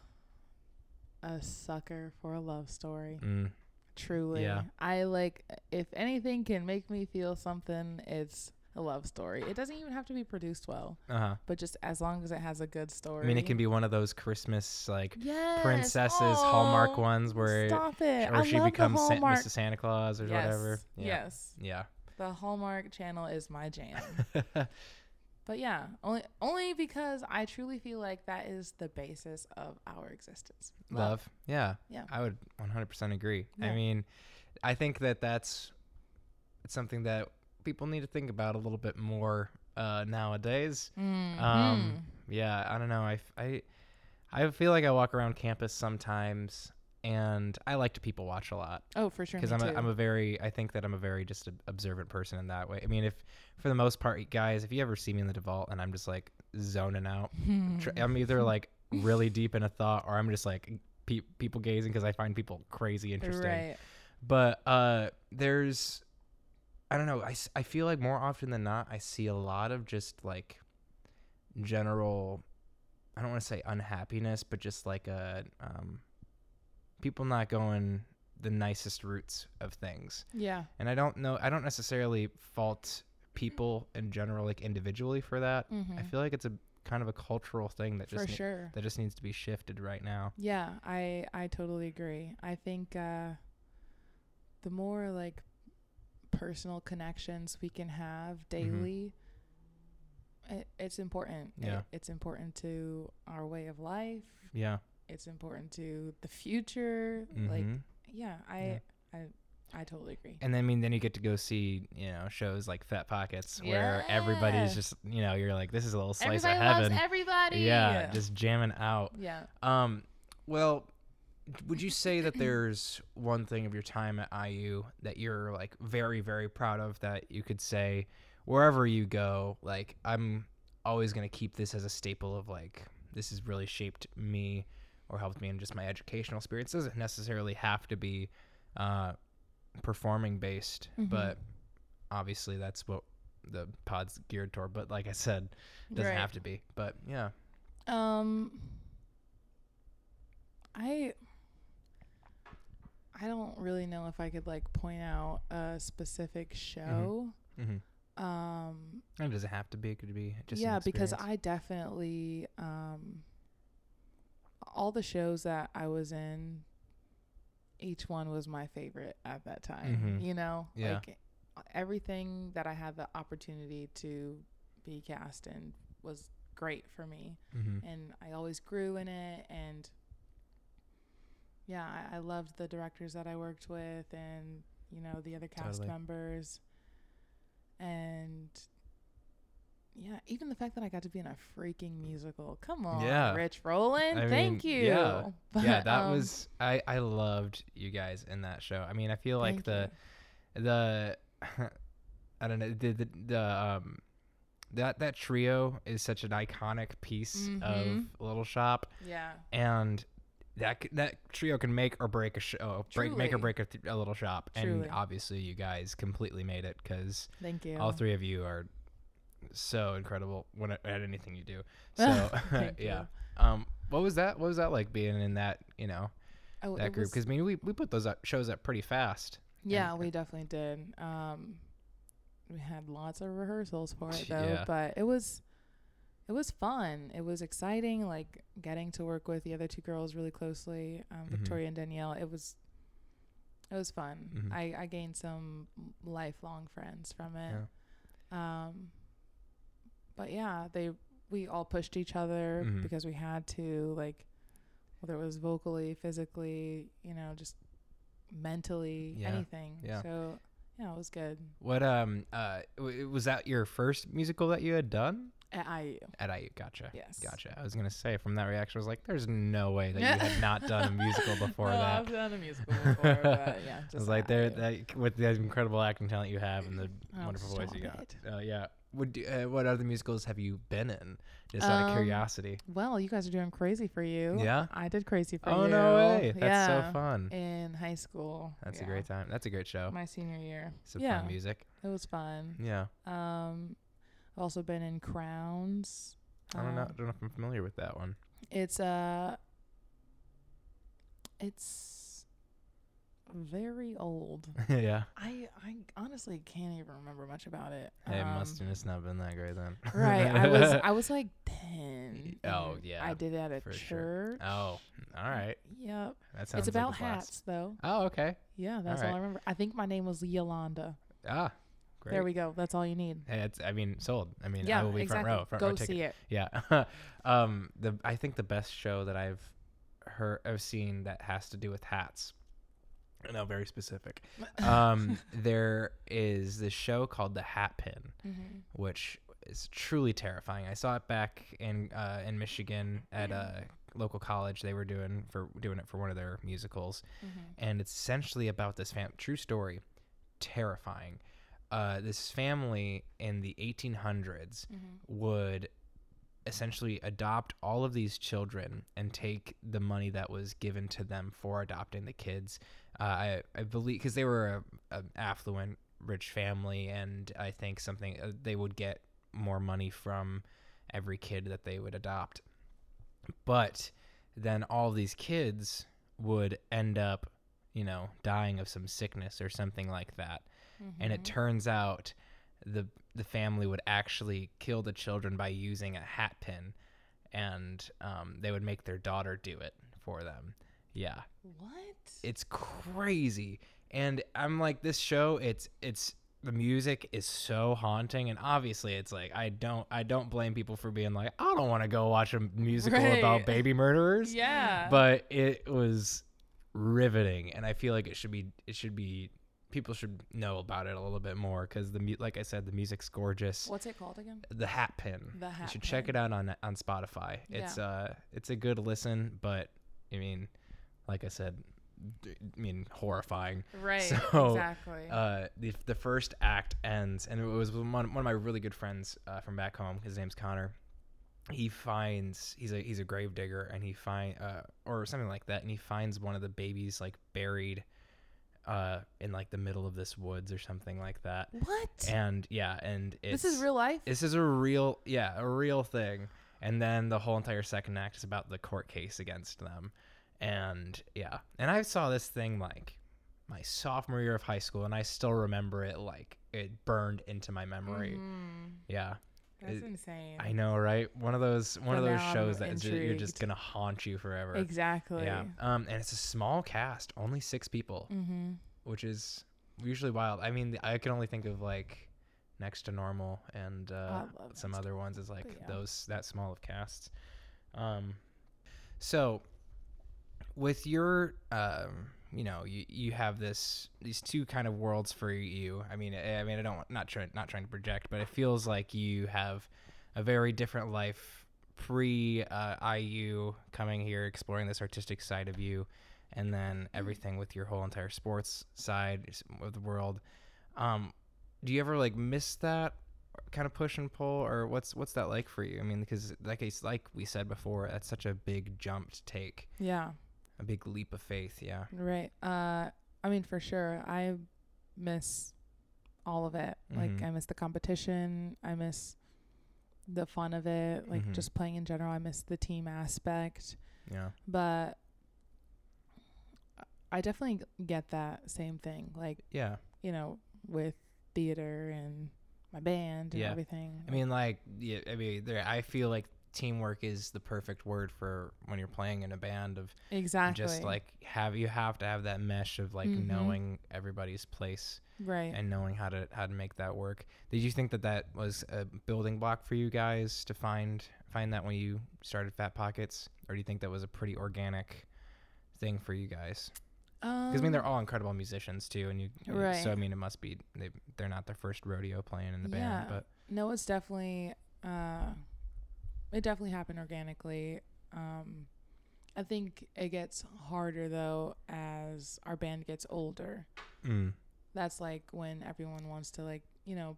a sucker for a love story. Mm. Truly. Yeah. I like, if anything can make me feel something, it's a love story. It doesn't even have to be produced well, uh-huh. but just as long as it has a good story. I mean, it can be one of those Christmas like yes. princesses oh, Hallmark ones where stop it. Or I she becomes Sa- Missus Santa Claus or yes. whatever. Yeah. Yes. Yeah. The Hallmark Channel is my jam. But yeah, only only because I truly feel like that is the basis of our existence. Love. Love. Yeah. Yeah. I would one hundred percent agree. Yeah. I mean, I think that that's it's something that people need to think about a little bit more uh nowadays. Mm-hmm. um yeah I don't know, I, I I feel like I walk around campus sometimes and I like to people watch a lot. Oh, for sure. Because I'm, I'm a very I think that I'm a very just a, observant person in that way. I mean, if for the most part, guys, if you ever see me in the DeVault and I'm just like zoning out, I'm either like really deep in a thought or I'm just like pe- people gazing because I find people crazy interesting. Right. But uh there's I don't know. I, I feel like more often than not, I see a lot of just like general, I don't want to say unhappiness, but just like a, um, people not going the nicest routes of things. Yeah. And I don't know. I don't necessarily fault people in general, like individually for that. Mm-hmm. I feel like it's a kind of a cultural thing that just, for ne- sure. that just needs to be shifted right now. Yeah. I, I totally agree. I think, uh, the more like personal connections we can have daily, mm-hmm. it, it's important. Yeah. It, it's important to our way of life. Yeah. It's important to the future. Mm-hmm. Like, yeah, I, yeah. I, I totally agree. And then, I mean, then you get to go see, you know, shows like Fat Pockets where yeah. everybody's just, you know, you're like, this is a little slice everybody of heaven. Loves everybody. Yeah, yeah. Just jamming out. Yeah. Um, well, would you say that there's one thing of your time at I U that you're like very, very proud of that you could say wherever you go, like I'm always going to keep this as a staple of like, this has really shaped me or helped me in just my educational experience? It doesn't necessarily have to be uh, performing based, mm-hmm. but obviously that's what the pod's geared toward. But like I said, it doesn't right. have to be, but yeah. Um, I, I don't really know if I could like point out a specific show. Mm-hmm. Mm-hmm. Um, and does it have to be? Could it be just yeah, because I definitely um, all the shows that I was in, each one was my favorite at that time. Mm-hmm. You know, yeah. like everything that I had the opportunity to be cast in was great for me, mm-hmm. and I always grew in it and. Yeah, I, I loved the directors that I worked with and, you know, the other cast totally. Members. And, yeah, even the fact that I got to be in a freaking musical. Come on, yeah. Rich Roland. I thank mean, you. Yeah, but, yeah that um, was – I I loved you guys in that show. I mean, I feel like the – the I don't know, the, the – the um that that trio is such an iconic piece mm-hmm. of Little Shop. Yeah. And – That that trio can make or break a show, break, make or break a, th- a little shop. Truly. And obviously you guys completely made it because all three of you are so incredible when it, at anything you do. So yeah. You. Um, what was that? What was that like being in that, you know, oh, that group? Because I mean, we, we put those up, shows up pretty fast. Yeah, and, we definitely did. Um, we had lots of rehearsals for it though, yeah. but it was... It was fun. It was exciting, like getting to work with the other two girls really closely, um, Victoria mm-hmm. and Danielle. It was It was fun. Mm-hmm. I, I gained some lifelong friends from it. Yeah. Um, but yeah, they we all pushed each other mm-hmm. because we had to, like, whether it was vocally, physically, you know, just mentally, yeah. anything. Yeah. So yeah, it was good. What um uh w- was that your first musical that you had done? At I U. At I U, gotcha. Yes. Gotcha. I was going to say, from that reaction, I was like, there's no way that you had not done a musical before no, that. I've done a musical before, but yeah. Just I was like, there, that, with the incredible acting talent you have and the oh, wonderful voice you got. Uh, yeah. Would you, uh, what other musicals have you been in? Just um, out of curiosity. Well, you guys are doing Crazy for You. Yeah. I did Crazy for oh, You. Oh, no way. That's yeah. so fun. In high school. That's yeah. a great time. That's a great show. My senior year. Some yeah. fun music. It was fun. Yeah. Um... Also been in Crowns. I don't know. Um, I don't know if I'm familiar with that one. It's uh it's very old. yeah. I, I honestly can't even remember much about it. It um, must have just not been that great then. right. I was I was like ten. Oh yeah. I did it at a church. Sure. Oh, all right. Yep. That sounds. It's about like it's hats last. Though. Oh okay. Yeah, that's all, right. all I remember. I think my name was Yolanda. Ah. Great. There we go. That's all you need. Hey, it's, I mean, sold. I mean, yeah, I will be exactly. front row. Front go row ticket. See it. Yeah. um, the I think the best show that I've heard, I've seen that has to do with hats. No, very specific. Um, there is this show called The Hat Pin, mm-hmm. which is truly terrifying. I saw it back in uh, in Michigan at mm-hmm. a local college. They were doing for doing it for one of their musicals, mm-hmm. and it's essentially about this fam- true story. Terrifying. Uh, this family in the eighteen hundreds mm-hmm. would essentially adopt all of these children and take the money that was given to them for adopting the kids. Uh, I, I believe because they were an affluent, rich family, and I think something uh, they would get more money from every kid that they would adopt. But then all these kids would end up, you know, dying of some sickness or something like that. Mm-hmm. And it turns out the the family would actually kill the children by using a hat pin, and um, they would make their daughter do it for them. Yeah. What? It's crazy. And I'm like, this show, it's it's the music is so haunting, and obviously it's like I don't I don't blame people for being like, I don't want to go watch a musical right. about baby murderers. Yeah. But it was riveting, and I feel like it should be it should be. People should know about it a little bit more because the mu- like I said, the music's gorgeous. What's it called again? The Hat Pin. The Hat. You should Pin. Check it out on on Spotify. Yeah. It's uh, it's a good listen, but I mean, like I said, d- I mean, horrifying. Right. So, exactly. Uh, the the first act ends, and it was one one of my really good friends uh, from back home. His name's Connor. He finds he's a he's a grave digger, and he find uh or something like that, and he finds one of the babies like buried. Uh, in like the middle of this woods or something like that. What? And yeah, and it's, this is real life. This is a real, yeah, a real thing. And then the whole entire second act is about the court case against them. And yeah, and I saw this thing like my sophomore year of high school, and I still remember it like it burned into my memory. Mm. Yeah. That's it, insane. I know, right? One of those one so of those shows I'm that ju- you're just gonna haunt you forever. Exactly. Yeah. Um, and it's a small cast, only six people, mm-hmm. which is usually wild. I mean, I can only think of like Next to Normal and uh, some other cool. ones as like yeah. those that small of casts. Um, so with your um. You know, you, you have this these two kind of worlds for you. I mean, I, I mean, I don't want, not trying not trying to project, but it feels like you have a very different life pre uh, I U coming here, exploring this artistic side of you, and then everything with your whole entire sports side of the world. Um, do you ever like miss that kind of push and pull, or what's what's that like for you? I mean, because like I, like we said before, that's such a big jump to take. Yeah. A big leap of faith, yeah. Right. Uh, I mean, for sure, I miss all of it. Mm-hmm. Like, I miss the competition. I miss the fun of it. Like, mm-hmm. just playing in general. I miss the team aspect. Yeah. But I definitely get that same thing. Like, yeah. You know, with theater and my band and yeah. everything. I mean, like, yeah. I mean, there. I feel like teamwork is the perfect word for when you're playing in a band of exactly just like have you have to have that mesh of like mm-hmm. knowing everybody's place, right, and knowing how to how to make that work. Did you think that that was a building block for you guys to find find that when you started Fat Pockets, or do you think that was a pretty organic thing for you guys? Because um, I mean they're all incredible musicians too, and you right. so I mean it must be they they're not their first rodeo playing in the yeah. band, but no, it's definitely. Uh, It definitely happened organically. Um, I think it gets harder, though, as our band gets older. Mm. That's like when everyone wants to, like, you know,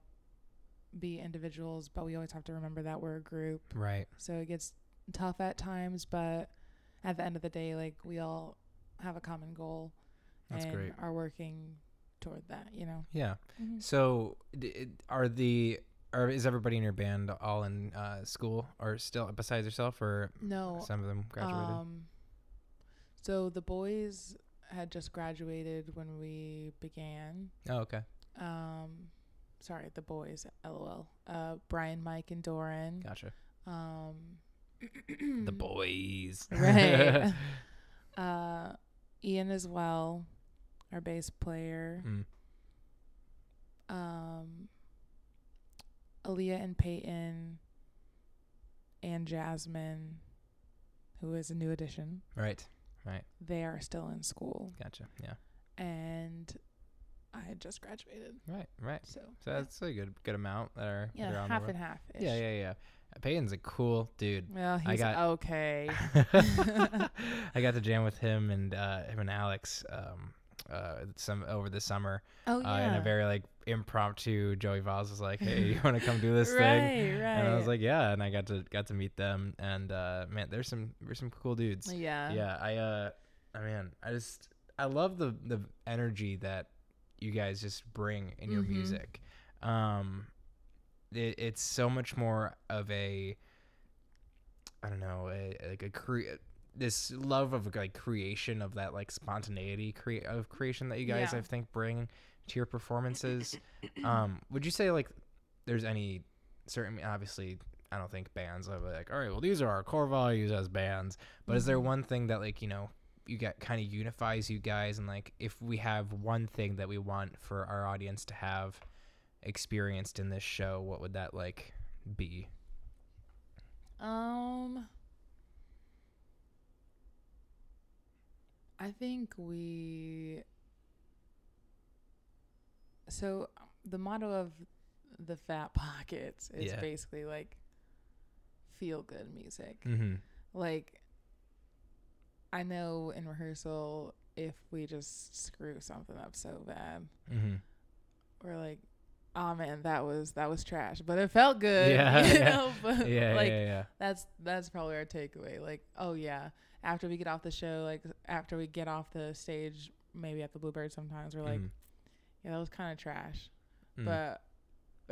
be individuals, but we always have to remember that we're a group. Right. So it gets tough at times, but at the end of the day, like, we all have a common goal. That's and great. Are working toward that, you know? Yeah. Mm-hmm. So d- are the... Or is everybody in your band all in uh, school or still besides yourself, or no, some of them graduated? Um, so the boys had just graduated when we began. Oh, okay. Um, sorry, the boys, LOL. Uh, Brian, Mike, and Doran. Gotcha. Um, the boys. Right. uh, Ian as well, our bass player. Mm. Um... Aaliyah and Peyton and Jasmine, who is a new addition. Right, right. They are still in school. Gotcha, yeah. And I had just graduated. Right, right. So, so yeah. that's a good good amount that are yeah, that are on half the and half-ish. Yeah, yeah, yeah. Peyton's a cool dude. Well, he's I got, okay. I got to jam with him and uh, him and Alex. Um, uh some over the summer oh yeah uh, in a very like impromptu. Joey Vaz was like, hey, you want to come do this right, thing right. And I was like, yeah, and I got to got to meet them, and uh man, there's some there's some cool dudes. Yeah, yeah. I uh I mean I just I love the the energy that you guys just bring in your mm-hmm. music. um it, it's so much more of a I don't know a, like a cre- this love of like creation of that like spontaneity cre- of creation that you guys yeah. I think bring to your performances. Um would you say like there's any certain, obviously I don't think bands are like, all right, well these are our core values as bands, but mm-hmm. is there one thing that like, you know, you get kind of unifies you guys, and like if we have one thing that we want for our audience to have experienced in this show, what would that like be? um I think we, so the motto of the Fat Pockets is yeah. basically like feel good music. Mm-hmm. Like I know in rehearsal, if we just screw something up so bad, mm-hmm. we're like, oh man, that was, that was trash, but it felt good. Yeah, you yeah. know, but yeah, like yeah, yeah. that's, that's probably our takeaway. Like, oh yeah. After we get off the show, like after we get off the stage, maybe at the Bluebird sometimes, we're like, mm. yeah, that was kind of trash, mm. but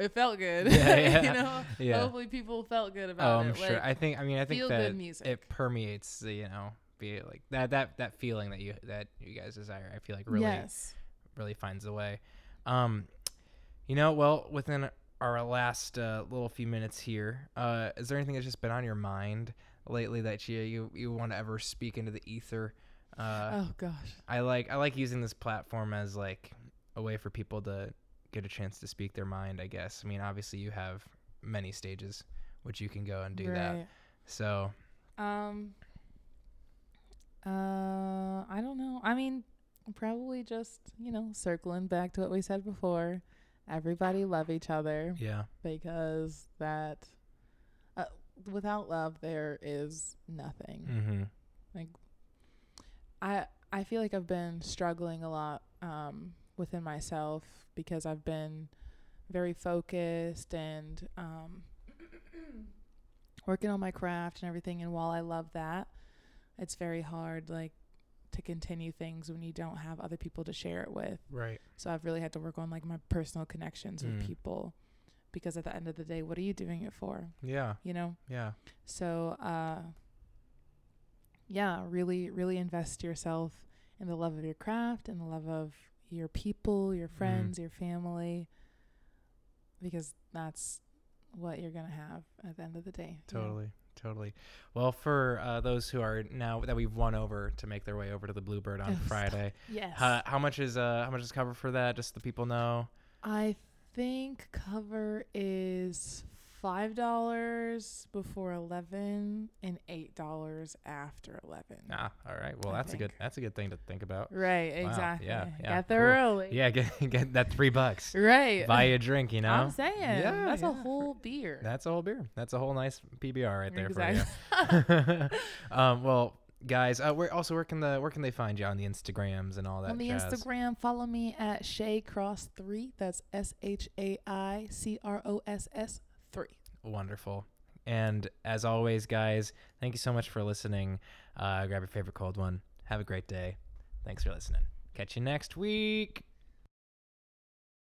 it felt good. Yeah, yeah. You know, yeah. Hopefully people felt good about oh, it. I'm like, sure. I think, I mean, I think that it permeates the, you know, be like that, that, that feeling that you, that you guys desire, I feel like really, yes. really finds a way. Um, you know, well, within our last uh, little few minutes here, uh, is there anything that's just been on your mind lately that you you, you want to ever speak into the ether? Uh, oh gosh, I like I like using this platform as like a way for people to get a chance to speak their mind, I guess. I mean, obviously you have many stages which you can go and do right. that. So, um, uh, I don't know. I mean, probably just, you know, circling back to what we said before. Everybody love each other. Yeah, because that. Without love, there is nothing. Mm-hmm. Like, I I feel like I've been struggling a lot um, within myself because I've been very focused and um, working on my craft and everything. And while I love that, it's very hard, like, to continue things when you don't have other people to share it with. Right. So I've really had to work on like my personal connections mm. with people. Because at the end of the day, what are you doing it for? Yeah. You know? Yeah. So, uh, yeah, really, really invest yourself in the love of your craft and the love of your people, your friends, mm-hmm. your family, because that's what you're going to have at the end of the day. Totally. You know? totally. Well, for uh, those who are now that we've won over to make their way over to the Bluebird on oh, Friday, yes. Uh, how much is uh, how much is cover for that? Just so the people know. I think cover is five dollars before eleven and eight dollars after eleven. Ah, all right. Well, I that's think. a good that's a good thing to think about. Right. Wow. Exactly. Yeah. yeah get there cool. early. Yeah. Get get that three bucks. Right. Buy a drink. You know. I'm saying. Yeah, that's yeah. a whole beer. That's a whole beer. That's a whole nice P B R right there exactly. for you. um, well. Guys, uh, we're also where can the where can they find you on the Instagrams and all that? On the jazz? Instagram, follow me at Shai Cross three. That's S H A I C R O S S three. Wonderful. And as always, guys, thank you so much for listening. Uh, grab your favorite cold one. Have a great day. Thanks for listening. Catch you next week.